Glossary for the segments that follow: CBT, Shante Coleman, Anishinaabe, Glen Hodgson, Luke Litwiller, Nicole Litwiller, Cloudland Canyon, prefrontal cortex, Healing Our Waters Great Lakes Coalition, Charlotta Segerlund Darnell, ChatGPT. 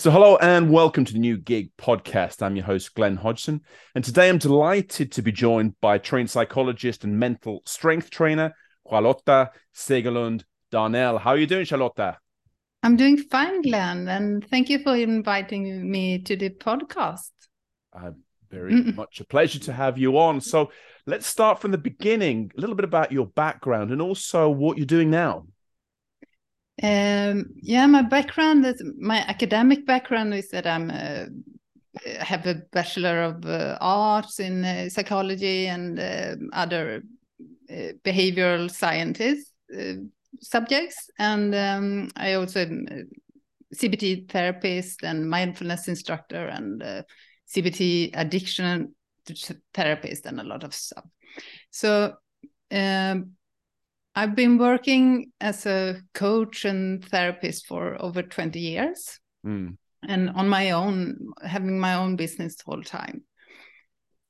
So hello and welcome to the New Gig podcast. I'm your host, Glen Hodgson, and today I'm delighted to be joined by trained psychologist and mental strength trainer, Charlotta Segerlund Darnell. How are you doing, Charlotta? I'm doing fine, Glen, and thank you for inviting me to the podcast. Very much a pleasure to have you on. So let's start from the beginning, a little bit about your background and also what you're doing now. My background is, my academic background is that I have a Bachelor of Arts in psychology and other behavioral sciences subjects, and I also am a CBT therapist and mindfulness instructor and CBT addiction therapist and a lot of stuff. So I've been working as a coach and therapist for over 20 years and on my own, having my own business the whole time.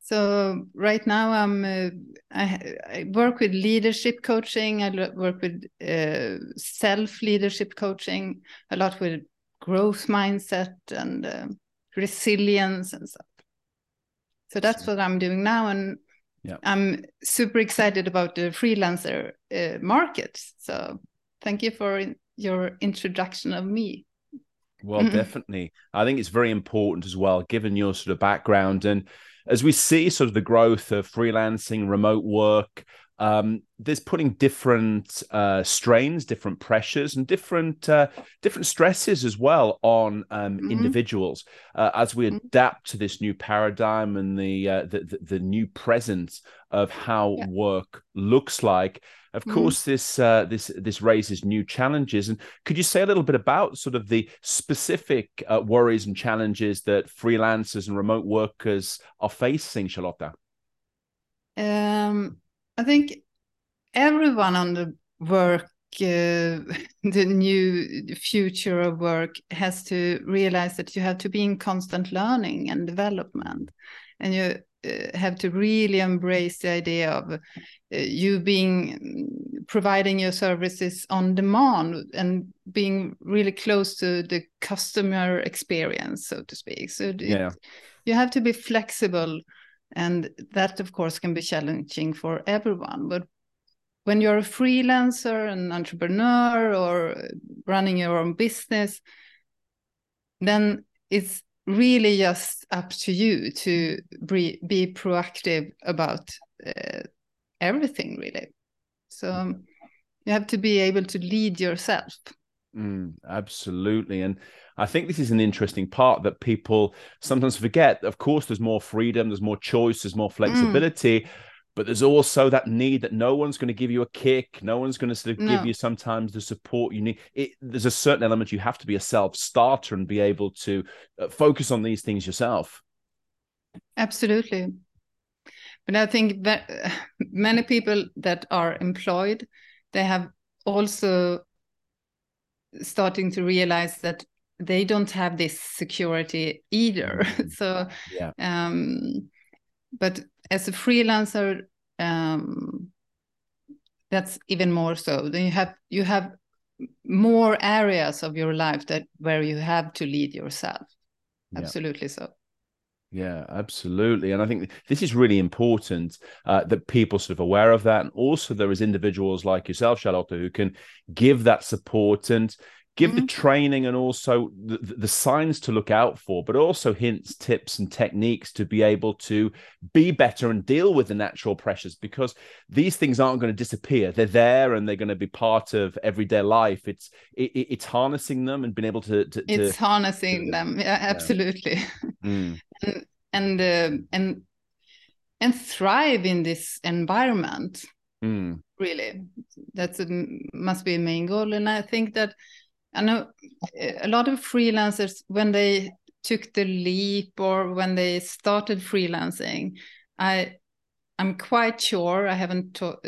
So right now I work with leadership coaching. I work with self-leadership coaching, a lot with growth mindset and resilience and stuff. So that's what I'm doing now. And yeah. I'm super excited about the freelancer market. So thank you for your introduction of me. Well, definitely. I think it's very important as well, given your sort of background. And as we see sort of the growth of freelancing, remote work, there's putting different strains, different pressures and different stresses as well on individuals as we adapt to this new paradigm and the new presence of how work looks like. Of course, this raises new challenges. And could you say a little bit about sort of the specific worries and challenges that freelancers and remote workers are facing, Charlotta? I think everyone on the work, the new future of work, has to realize that you have to be in constant learning and development. And you have to really embrace the idea of you being, providing your services on demand and being really close to the customer experience, so to speak. So you have to be flexible. And that, of course, can be challenging for everyone. But when you're a freelancer, an entrepreneur, or running your own business, then it's really just up to you to be proactive about everything, really. So you have to be able to lead yourself. Absolutely. And I think this is an interesting part that people sometimes forget. Of course, there's more freedom, there's more choice, there's more flexibility, but there's also that need that no one's going to give you a kick. No one's going to sort of give you sometimes the support you need. There's a certain element you have to be a self-starter and be able to focus on these things yourself. Absolutely. But I think that many people that are employed, they have also starting to realize that they don't have this security either. So, but as a freelancer, that's even more so. Then you have more areas of your life that where you have to lead yourself. Absolutely so. Yeah, absolutely. And I think this is really important that people sort of aware of that. And also there is individuals like yourself, Charlotta, who can give that support and give the training and also the signs to look out for, but also hints, tips and techniques to be able to be better and deal with the natural pressures, because these things aren't going to disappear. They're there and they're going to be part of everyday life. It's harnessing them and being able to harnessing them. Yeah, absolutely. And thrive in this environment. Really, that's must be a main goal. And I think that I know a lot of freelancers, when they took the leap or when they started freelancing, I'm quite sure, I haven't talked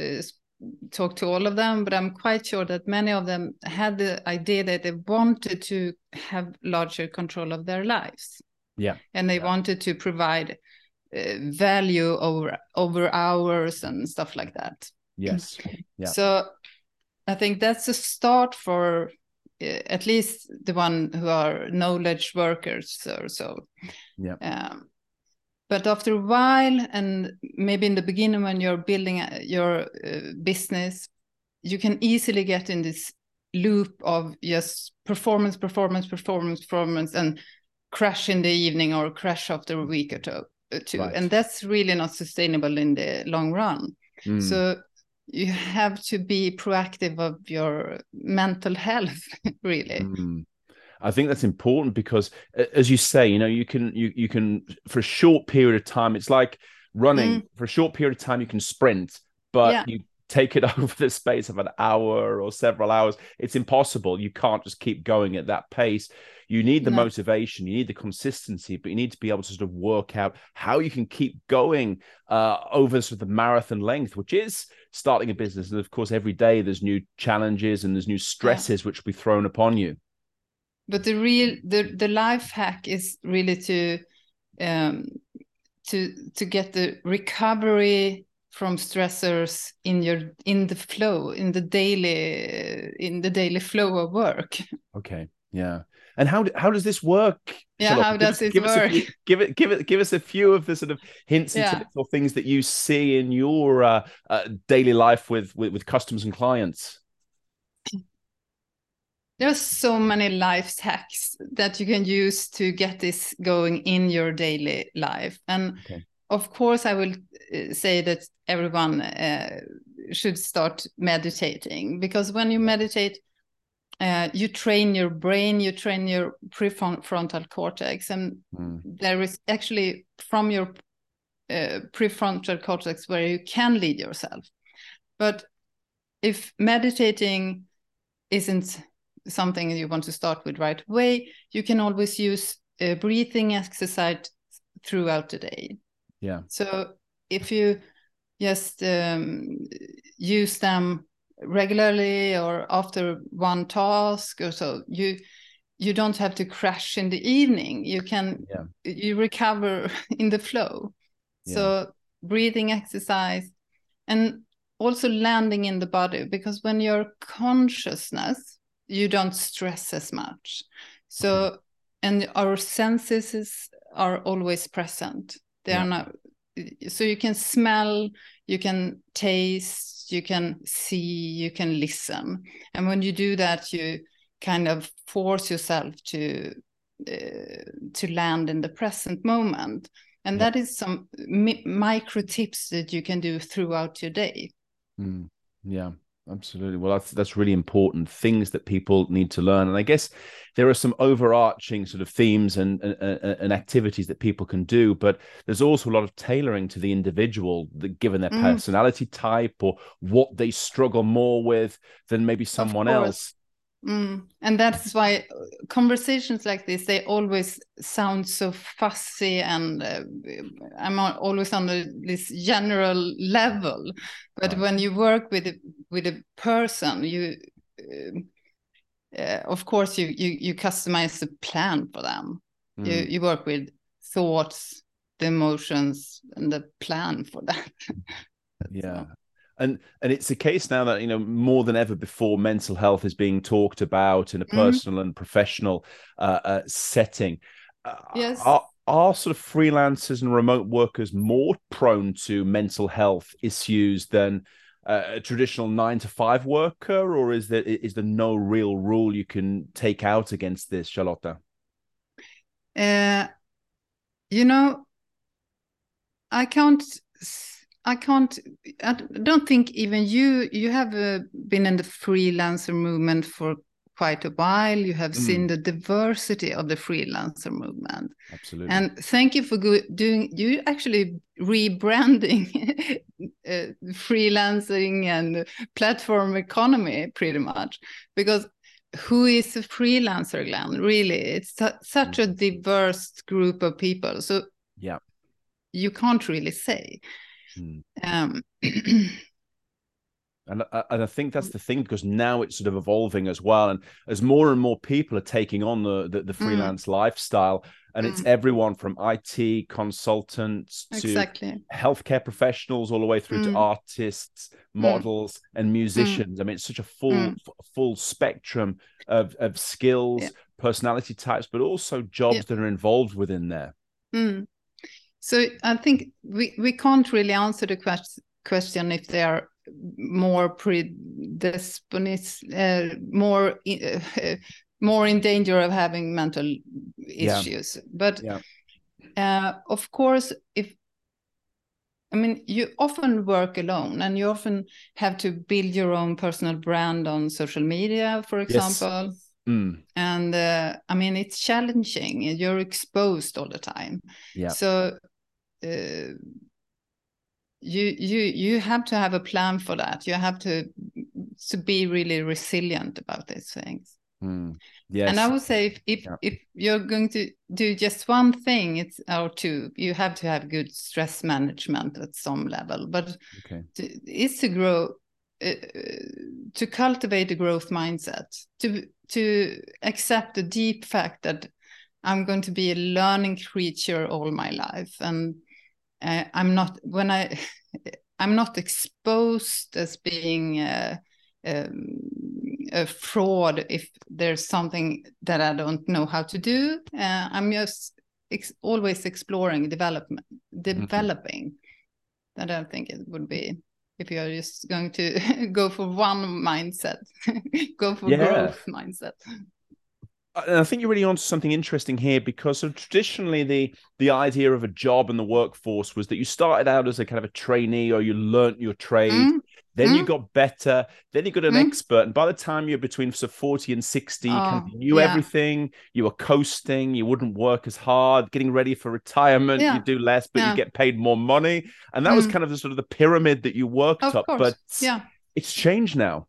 to all of them, but I'm quite sure that many of them had the idea that they wanted to have larger control of their lives. Yeah, and they wanted to provide value over hours and stuff like that. Yes. Yeah. So I think that's a start for at least the one who are knowledge workers or so. Yeah. But after a while, and maybe in the beginning when you're building your business, you can easily get in this loop of just performance, and crash in the evening or crash after a week or two. Right. And that's really not sustainable in the long run. Mm. So you have to be proactive of your mental health, really. Mm. I think that's important because, as you say, you know, you can for a short period of time, it's like running. Mm. For a short period of time, you can sprint, but yeah. you take it over the space of an hour or several hours. It's impossible. You can't just keep going at that pace. You need the motivation, you need the consistency, but you need to be able to sort of work out how you can keep going over sort of the marathon length, which is starting a business. And of course, every day there's new challenges and there's new stresses which will be thrown upon you. But the real the life hack is really to get the recovery from stressors in the daily flow of work. Okay, yeah. And how does this work? Yeah, Charlotta? How does it work? Give us a few of the sort of hints and tips or things that you see in your daily life with customers and clients. There are so many life hacks that you can use to get this going in your daily life. And of course, I will say that everyone should start meditating, because when you meditate, you train your brain, you train your prefrontal cortex, and there is actually from your prefrontal cortex where you can lead yourself. But if meditating isn't something you want to start with right away, you can always use a breathing exercise throughout the day. Yeah. So if you just use them regularly or after one task or so, you don't have to crash in the evening. You can you recover in the flow. Yeah. So breathing exercise, and also landing in the body, because when you're consciousness, you don't stress as much. So and our senses are always present. They are not. So you can smell, you can taste, you can see, you can listen. And when you do that, you kind of force yourself to land in the present moment. And that is some micro tips that you can do throughout your day. Mm. Yeah, absolutely. Well, that's really important things that people need to learn. And I guess there are some overarching sort of themes and activities that people can do, but there's also a lot of tailoring to the individual, given their personality type or what they struggle more with than maybe someone else. Mm. And that's why conversations like this, they always sound so fussy, and I'm always on this general level. But when you work with a person, you of course you customize the plan for them. You work with thoughts, the emotions, and the plan for that. Yeah. And it's the case now that, you know, more than ever before, mental health is being talked about in a personal and professional setting. Yes. Are sort of freelancers and remote workers more prone to mental health issues than a traditional 9-to-5 worker, or is there no real rule you can take out against this, Charlotta? You know, I don't think even you have been in the freelancer movement for quite a while. You have seen the diversity of the freelancer movement. Absolutely. And thank you for you actually rebranding freelancing and platform economy pretty much, because who is a freelancer, Glenn? Really, it's such a diverse group of people. So you can't really say. And I think that's the thing, because now it's sort of evolving as well. And as more and more people are taking on the freelance lifestyle, and it's everyone from IT consultants to healthcare professionals, all the way through to artists, models, and musicians. I mean, it's such a full spectrum of skills, personality types, but also jobs that are involved within there. So I think we can't really answer the question if they are more predisposed, more in danger of having mental issues. But of course, you often work alone, and you often have to build your own personal brand on social media, for example. And it's challenging. You're exposed all the time. So you have to have a plan for that. You have to be really resilient about these things. And I would say if you're going to do just one thing, or two, you have to have good stress management at some level. But it's to grow, to cultivate a growth mindset, to accept the deep fact that I'm going to be a learning creature all my life, and I'm not exposed as being a fraud if there's something that I don't know how to do. I'm just always exploring, developing. I don't think it would be, if you're just going to go for one mindset, go for growth mindset. And I think you're really onto something interesting here, because sort of traditionally the idea of a job in the workforce was that you started out as a kind of a trainee, or you learnt your trade, then you got better, then you got an expert, and by the time you're between sort of 40 and 60, you kind of knew everything, you were coasting, you wouldn't work as hard, getting ready for retirement, you do less, but you get paid more money, and that was kind of the sort of the pyramid that you worked up. But it's changed now.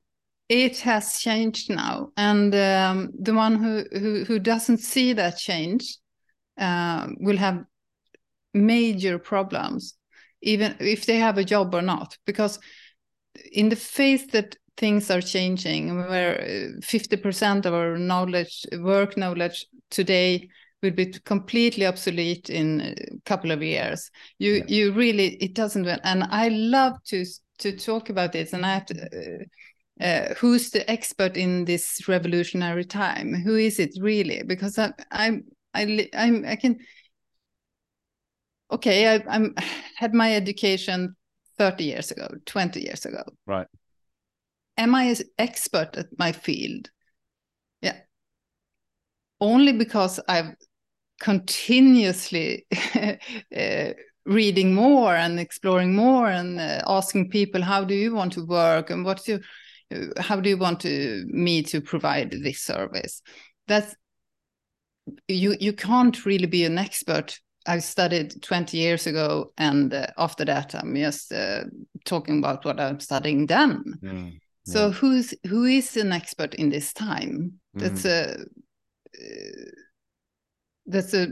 It has changed now, and the one who doesn't see that change will have major problems, even if they have a job or not, because in the face that things are changing, where 50% of our work knowledge today will be completely obsolete in a couple of years, you really, it doesn't. And I love to talk about this, and I have to. Who's the expert in this revolutionary time? Who is it really? Because I had my education 30 years ago, 20 years ago. Right. Am I an expert at my field? Yeah. Only because I've continuously reading more and exploring more and asking people, how do you want to work, and how do you want me to provide this service? That's you can't really be an expert. I studied 20 years ago, and after that, I'm just talking about what I'm studying then. Mm, so who is an expert in this time? That's a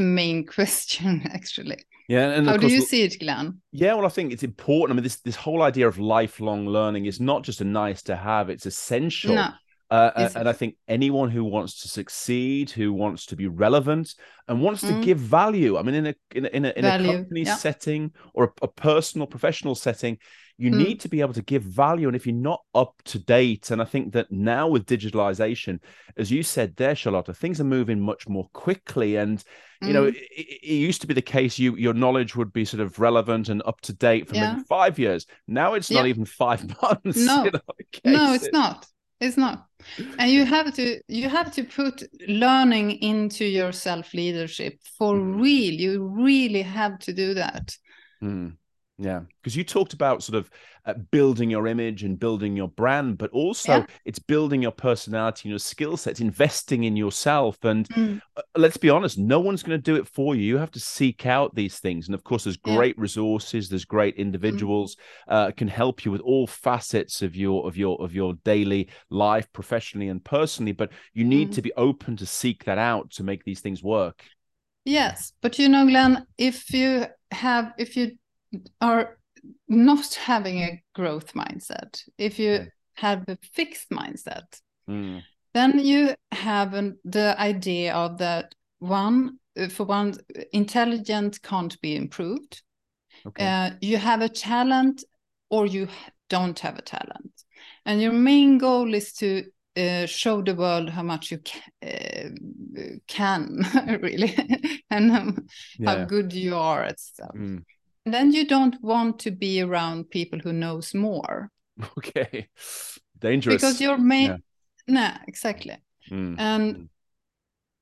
main question, actually. Yeah, and how do you see it, Glenn? Yeah, well, I think it's important. I mean, this whole idea of lifelong learning is not just a nice to have; it's essential. No, and I think anyone who wants to succeed, who wants to be relevant, and wants to give value. I mean, in a company setting, or a personal, professional setting, you need to be able to give value. And if you're not up to date, and I think that now with digitalization, as you said there, Charlotta, things are moving much more quickly. And you know, it used to be the case your knowledge would be sort of relevant and up to date for maybe 5 years. Now it's not even 5 months. No, it's not. It's not. And you have to put learning into your self-leadership for real. You really have to do that. Yeah, because you talked about sort of building your image and building your brand, but also it's building your personality and your skill sets, investing in yourself. And let's be honest, no one's going to do it for you. You have to seek out these things. And of course, there's great resources, there's great individuals can help you with all facets of your daily life, professionally and personally. But you need to be open to seek that out to make these things work. Yes, but you know, Glenn, if you are not having a growth mindset, if you have a fixed mindset, then you have the idea of that one, intelligence can't be improved. You have a talent or you don't have a talent. And your main goal is to show the world how much you can really, and how good you are at stuff. And then you don't want to be around people who knows more. Okay. Dangerous. Because you're exactly. And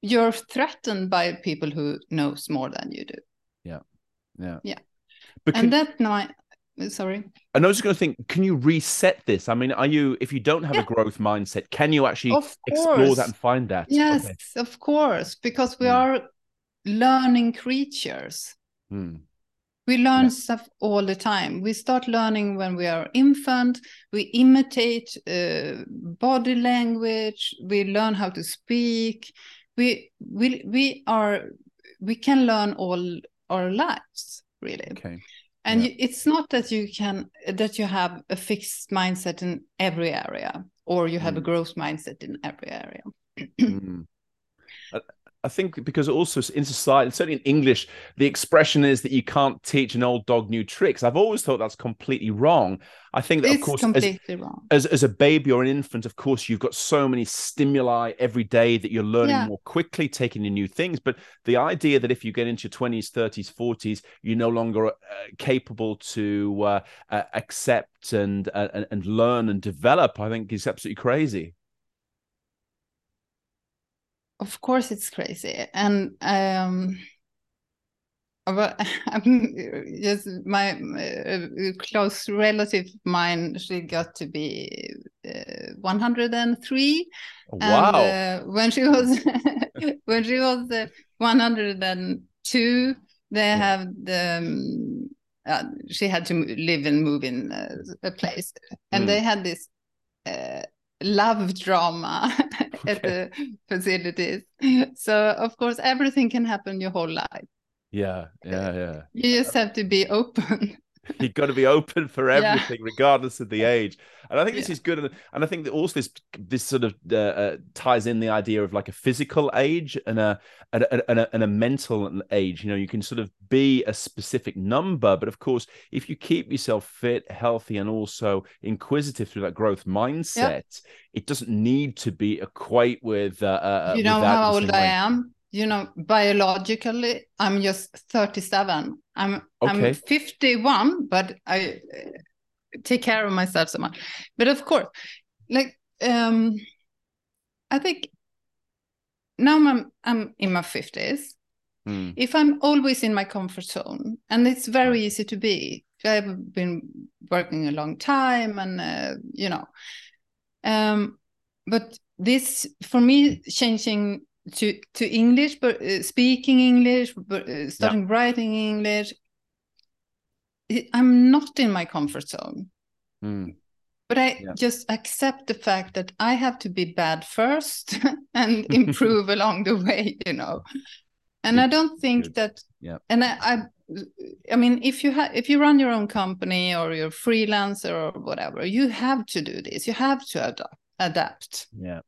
you're threatened by people who knows more than you do. Yeah. But And I was just going to think, can you reset this? I mean, are you, if you don't have a growth mindset, can you actually explore that and find that? Yes, of course, because we are learning creatures. We learn stuff all the time. We start learning when we are infant. We imitate body language. We learn how to speak. We can learn all our lives, really. Okay. And it's not that you have a fixed mindset in every area, or you have a growth mindset in every area. I think because also in society, certainly in English, the expression is that you can't teach an old dog new tricks. I've always thought that's completely wrong. I think that, of course, as a baby or an infant, of course, you've got so many stimuli every day that you're learning more quickly, taking in new things. But the idea that if you get into your 20s, 30s, 40s, you're no longer capable to accept and learn and develop, I think is absolutely crazy. Of course, it's crazy, and just my close relative of mine. She got to be 103. Wow! And, when she was 102, they have the. She had to move in a place, and they had this. Love drama at the facilities. So of course everything can happen your whole life. You just have to be open. You've got to be open for everything, regardless of the age. And I think this is good. And I think that also this sort of ties in the idea of like a physical age and a mental age. You know, you can sort of be a specific number, but of course, if you keep yourself fit, healthy, and also inquisitive through that growth mindset, it doesn't need to be equate with. You know how old I am. You know, biologically, I'm just 37. I'm 51, but I take care of myself so much. But of course, like, I think now I'm in my 50s. If I'm always in my comfort zone, and it's very easy to be. I've been working a long time and, but this, for me, changing to English, but speaking English, but starting writing English. I'm not in my comfort zone, but I just accept the fact that I have to be bad first and improve along the way, you know. And I don't think that. Yeah. And I mean, if you run your own company or you're a freelancer or whatever, you have to do this. You have to adapt. Yeah.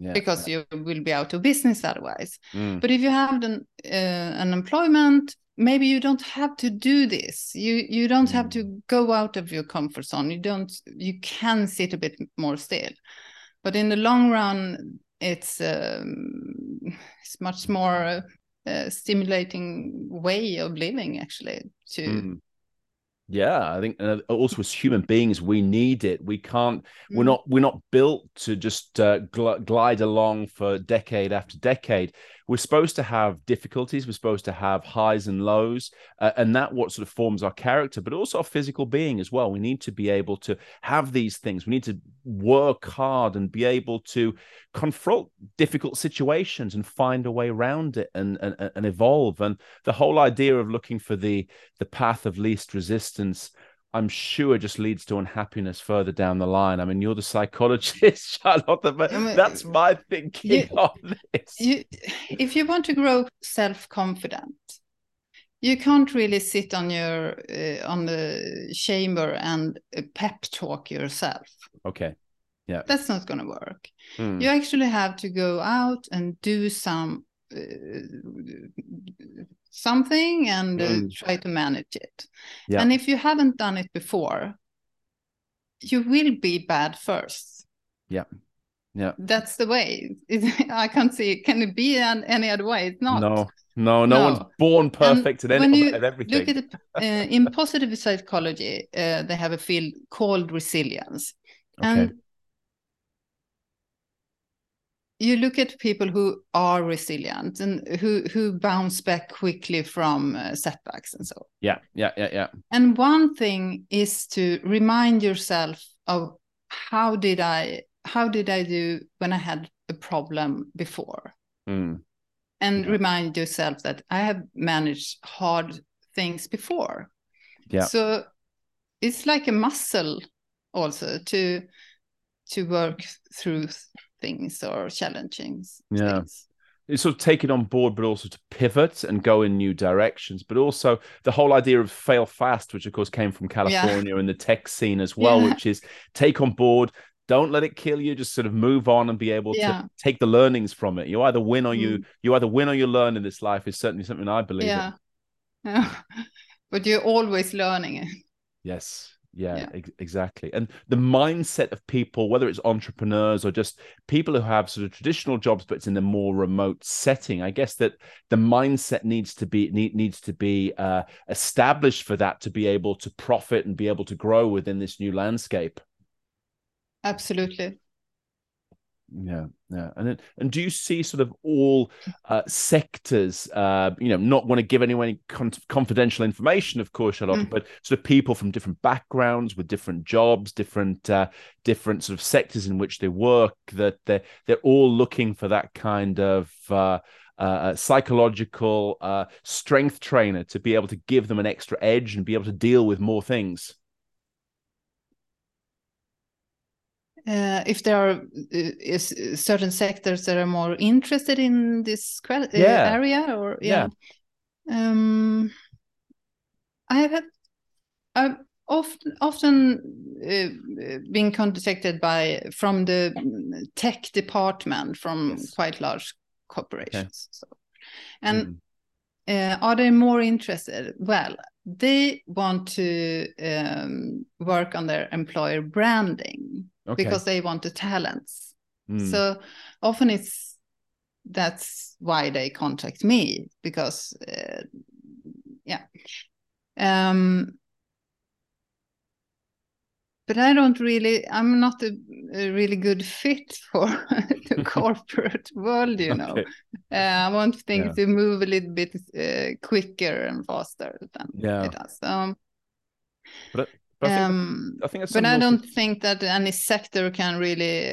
Yeah, because you will be out of business otherwise. But if you have an employment, maybe you don't have to do this. You don't have to go out of your comfort zone. You can sit a bit more still. But in the long run, it's much more stimulating way of living, actually, to. Yeah, I think also as human beings, we need it. We can't. We're not built to just glide along for decade after decade. We're supposed to have difficulties. We're supposed to have highs and lows, and that what sort of forms our character, but also our physical being as well. We need to be able to have these things. We need to work hard and be able to confront difficult situations and find a way around it and evolve. And the whole idea of looking for the path of least resistance, I'm sure, just leads to unhappiness further down the line. I mean, you're the psychologist, Charlotta, but that's my thinking on this. If you want to grow self-confident, You can't really sit on your on the chamber and pep talk yourself. Okay. Yeah. That's not going to work. Mm. You actually have to go out and do something and try to manage it. Yeah. And if you haven't done it before, you will be bad first. Yeah. Yeah. That's the way. I can't see, can it be any other way? It's not. No one's born perfect at everything. Look at it, in positive psychology, they have a field called resilience. Okay. And you look at people who are resilient and who bounce back quickly from setbacks and so. Yeah. And one thing is to remind yourself of how did I do when I had a problem before, and remind yourself that I have managed hard things before. Yeah. So it's like a muscle also to work through things or challenging things. It's sort of taking on board, but also to pivot and go in new directions. But also the whole idea of fail fast, which of course came from California and the tech scene as well, which is take on board, don't let it kill you, just sort of move on and be able to take the learnings from it. You either win or you either win or you learn in this life is certainly something I believe in. But you're always learning it. Yes. Exactly. And the mindset of people, whether it's entrepreneurs or just people who have sort of traditional jobs, but it's in a more remote setting, I guess that the mindset needs to be established for that to be able to profit and be able to grow within this new landscape. Absolutely. Yeah. And do you see sort of all sectors, not want to give anyone any confidential information, of course, Charlotta, but sort of people from different backgrounds with different jobs, different sort of sectors in which they work, that they're all looking for that kind of psychological strength trainer to be able to give them an extra edge and be able to deal with more things? If there are certain sectors that are more interested in this area, or I've often been contacted from the tech department from quite large corporations. Okay. Are they more interested? Well, they want to work on their employer branding. Okay. Because they want the talents. So often that's why they contact me, because but I'm not a really good fit for the corporate world, you know. I want things to move a little bit quicker and faster than it does. I don't think that any sector can really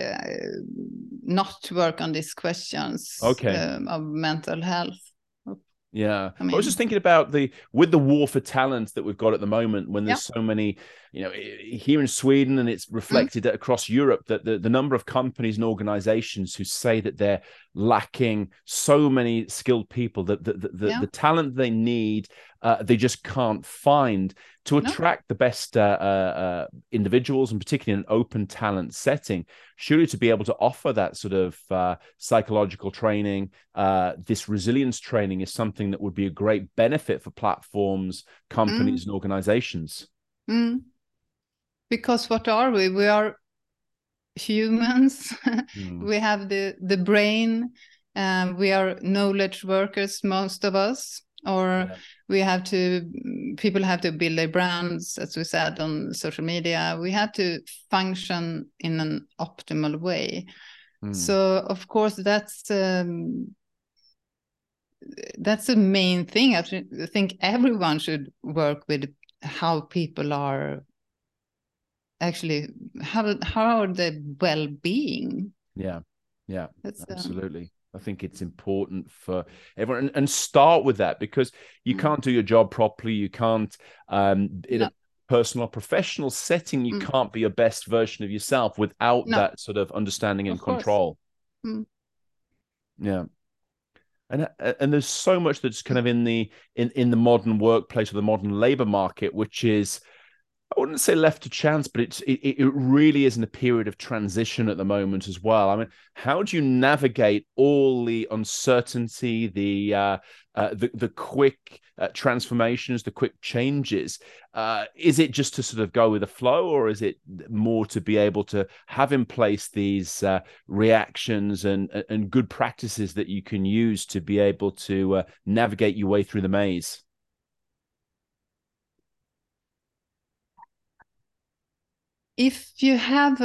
not work on these questions of mental health. Yeah. I was just thinking about with the war for talent that we've got at the moment, when there's so many, here in Sweden, and it's reflected across Europe, that the number of companies and organizations who say that they're lacking so many skilled people, that the talent they need, they just can't find to attract the best individuals, and particularly in an open talent setting, surely to be able to offer that sort of psychological training, this resilience training is something that would be a great benefit for platforms, companies, and organizations. Because what are we? We are humans. We have the brain. We are knowledge workers, most of us. Or people have to build their brands, as we said, on social media. We have to function in an optimal way. So of course that's the main thing. I think everyone should work with how people are actually, how are their well-being. That's absolutely. I think it's important for everyone, and start with that, because you can't do your job properly. You can't, in a personal or professional setting, you can't be your best version of yourself without that sort of understanding and control. Yeah. And there's so much that's kind of in the modern workplace or the modern labor market, which is, I wouldn't say left to chance, but it really is in a period of transition at the moment as well. I mean, how do you navigate all the uncertainty, the quick transformations, the quick changes? Is it just to sort of go with the flow, or is it more to be able to have in place these reactions and good practices that you can use to be able to navigate your way through the maze? If you have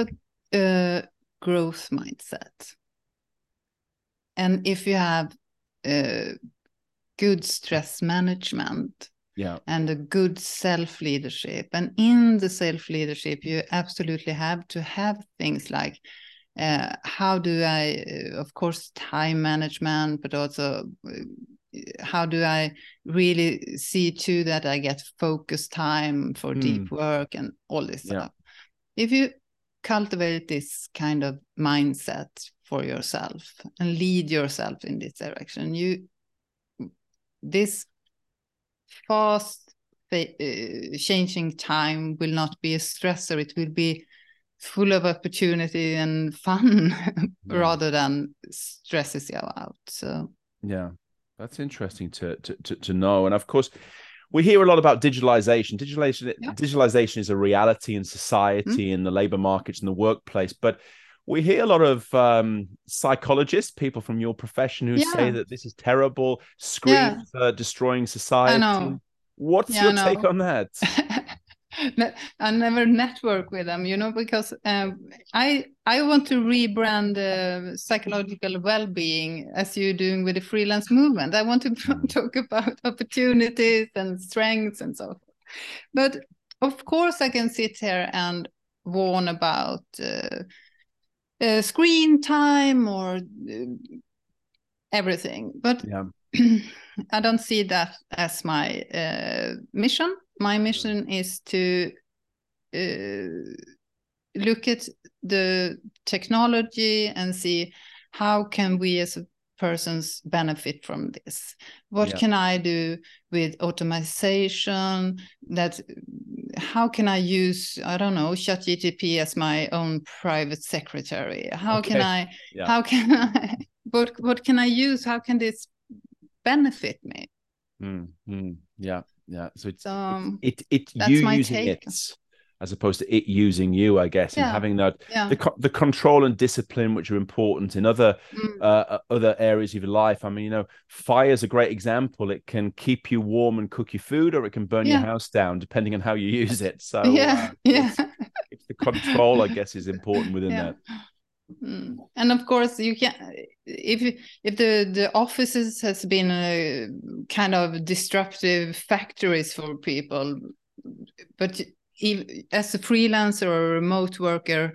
a growth mindset, and if you have good stress management, and a good self-leadership, and in the self-leadership, you absolutely have to have things like how do I, of course, time management, but also how do I really see to that I get focus time for deep work and all this stuff. If you cultivate this kind of mindset for yourself and lead yourself in this direction, this fast changing time will not be a stressor. It will be full of opportunity and fun rather than stresses you out. So yeah, that's interesting to know. And of course, we hear a lot about digitalization. Digitalization is a reality in society, in the labor markets, in the workplace. But we hear a lot of psychologists, people from your profession, who say that this is terrible, screens are destroying society. I know. What's your take on that? I never network with them, because I want to rebrand psychological well-being as you're doing with the freelance movement. I want to talk about opportunities and strengths and so forth. But of course I can sit here and warn about screen time or everything. But I don't see that as my mission. My mission is to look at the technology and see how can we as persons benefit from this. What can I do with automation? How can I use, I don't know, ChatGPT as my own private secretary? What can I use? How can this benefit me? So it's you using it as opposed to it using you, I guess, and having that the control and discipline, which are important in other areas of your life. I mean, fire is a great example. It can keep you warm and cook your food, or it can burn your house down, depending on how you use it. So it's the control, I guess, is important within that. And of course, you can, if the offices has been a kind of disruptive factories for people, but if, as a freelancer or a remote worker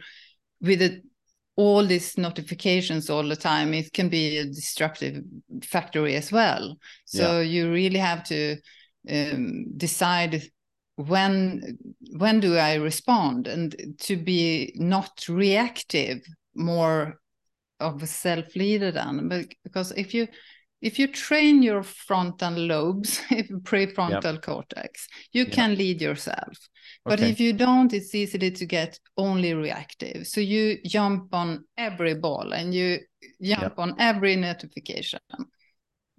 with all these notifications all the time, it can be a disruptive factory as well. So you really have to decide when do I respond, and to be not reactive, more of a self-leader than, because if you train your frontal lobes, prefrontal cortex, you can lead yourself. But if you don't, it's easily to get only reactive. So you jump on every ball and you jump on every notification.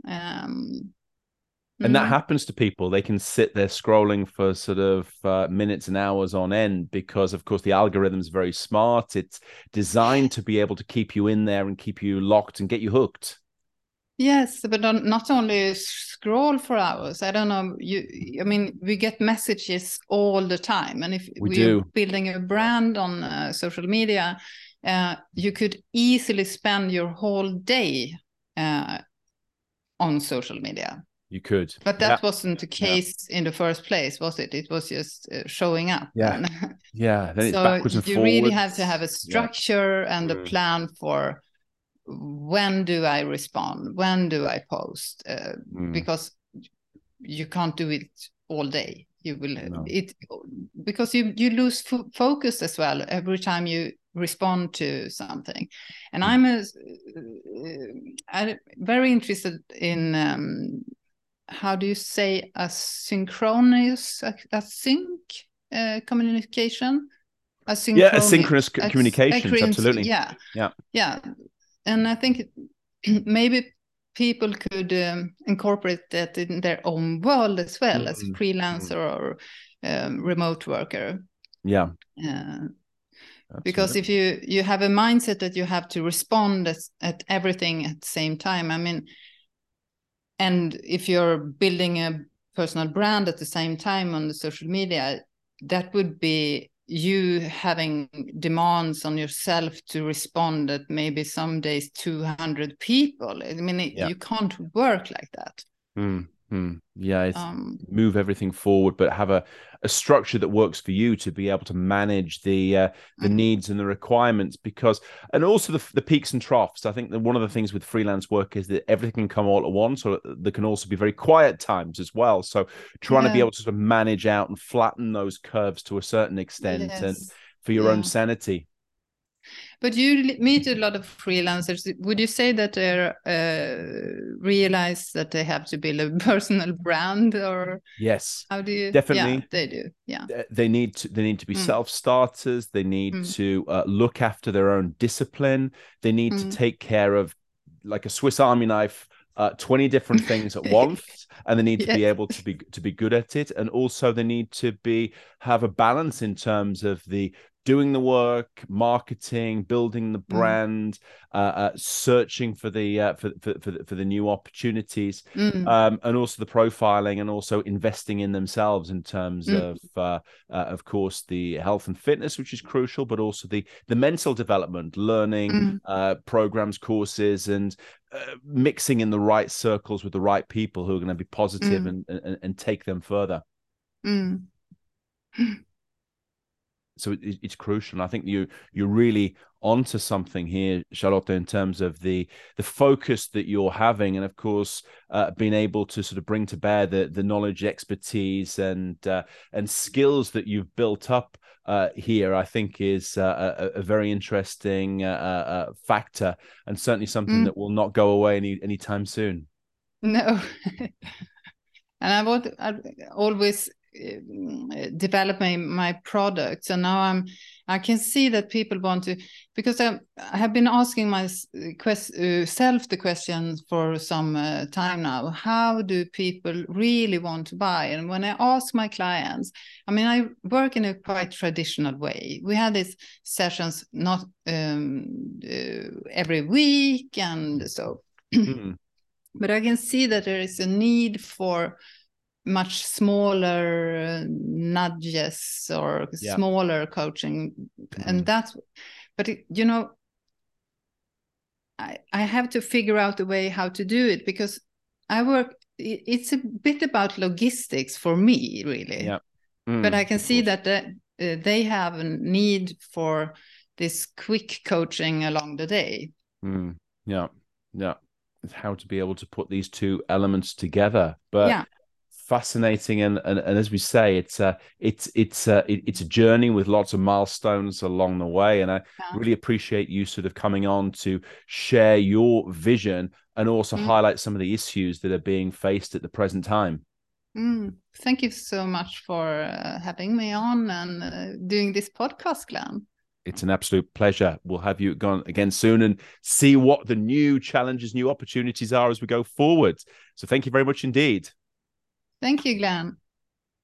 And that happens to people. They can sit there scrolling for sort of minutes and hours on end because, of course, the algorithm is very smart. It's designed to be able to keep you in there and keep you locked and get you hooked. Yes, but not only scroll for hours. I don't know. We get messages all the time. And if we're building a brand on social media, you could easily spend your whole day on social media. You could. But that wasn't the case in the first place, was it? It was just showing up. Then it's backwards and forwards. You really have to have a structure and a plan for when do I respond? When do I post? Because you can't do it all day. You will because you lose focus as well every time you respond to something. And I'm very interested in how do you say communication? Asynchronous communication, absolutely. Yeah. And I think maybe people could incorporate that in their own world as well, as a freelancer or remote worker. Yeah. Because if you have a mindset that you have to respond at everything at the same time, I mean, and if you're building a personal brand at the same time on the social media, that would be you having demands on yourself to respond at maybe some days 200 people. I mean, you can't work like that. Yeah, it's move everything forward, but have a structure that works for you to be able to manage the needs and the requirements, and also the peaks and troughs. I think that one of the things with freelance work is that everything can come all at once, or there can also be very quiet times as well. So trying to be able to sort of manage out and flatten those curves to a certain extent, and for your own sanity. But you meet a lot of freelancers. Would you say that they realize that they have to build a personal brand, or yes, how do you? Definitely, they do. Yeah, they need to be self-starters. They need to look after their own discipline. They need to take care of, like a Swiss Army knife, 20 different things at once, and they need to be able to be good at it, and also they need to have a balance in terms of doing the work, marketing, building the brand, searching for the new opportunities, and also the profiling, and also investing in themselves in terms of course, the health and fitness, which is crucial, but also the mental development, learning programs, courses, and mixing in the right circles with the right people who are going to be positive and take them further. So it's crucial. And I think you're really onto something here, Charlotta, in terms of the focus that you're having, and of course being able to sort of bring to bear the knowledge, expertise, and skills that you've built up here. I think is a very interesting factor, and certainly something that will not go away anytime soon. No, and I always develop my products, and now I can see that people want to, because I have been asking myself the question for some time now, how do people really want to buy? And when I ask my clients, I mean, I work in a quite traditional way. We have these sessions not every week, and so but I can see that there is a need for much smaller nudges or smaller coaching, and that's. But I have to figure out a way how to do it, because I work. It's a bit about logistics for me, really. Yeah. But I can see that they have a need for this quick coaching along the day. Yeah, yeah. How to be able to put these two elements together, but. Yeah. Fascinating, and as we say, it's a journey with lots of milestones along the way, and I really appreciate you sort of coming on to share your vision and also highlight some of the issues that are being faced at the present time. Thank you so much for having me on and doing this podcast, Glenn. It's an absolute pleasure. We'll have you on again soon and see what the new challenges, new opportunities are as we go forward. So thank you very much indeed. Thank you, Glenn.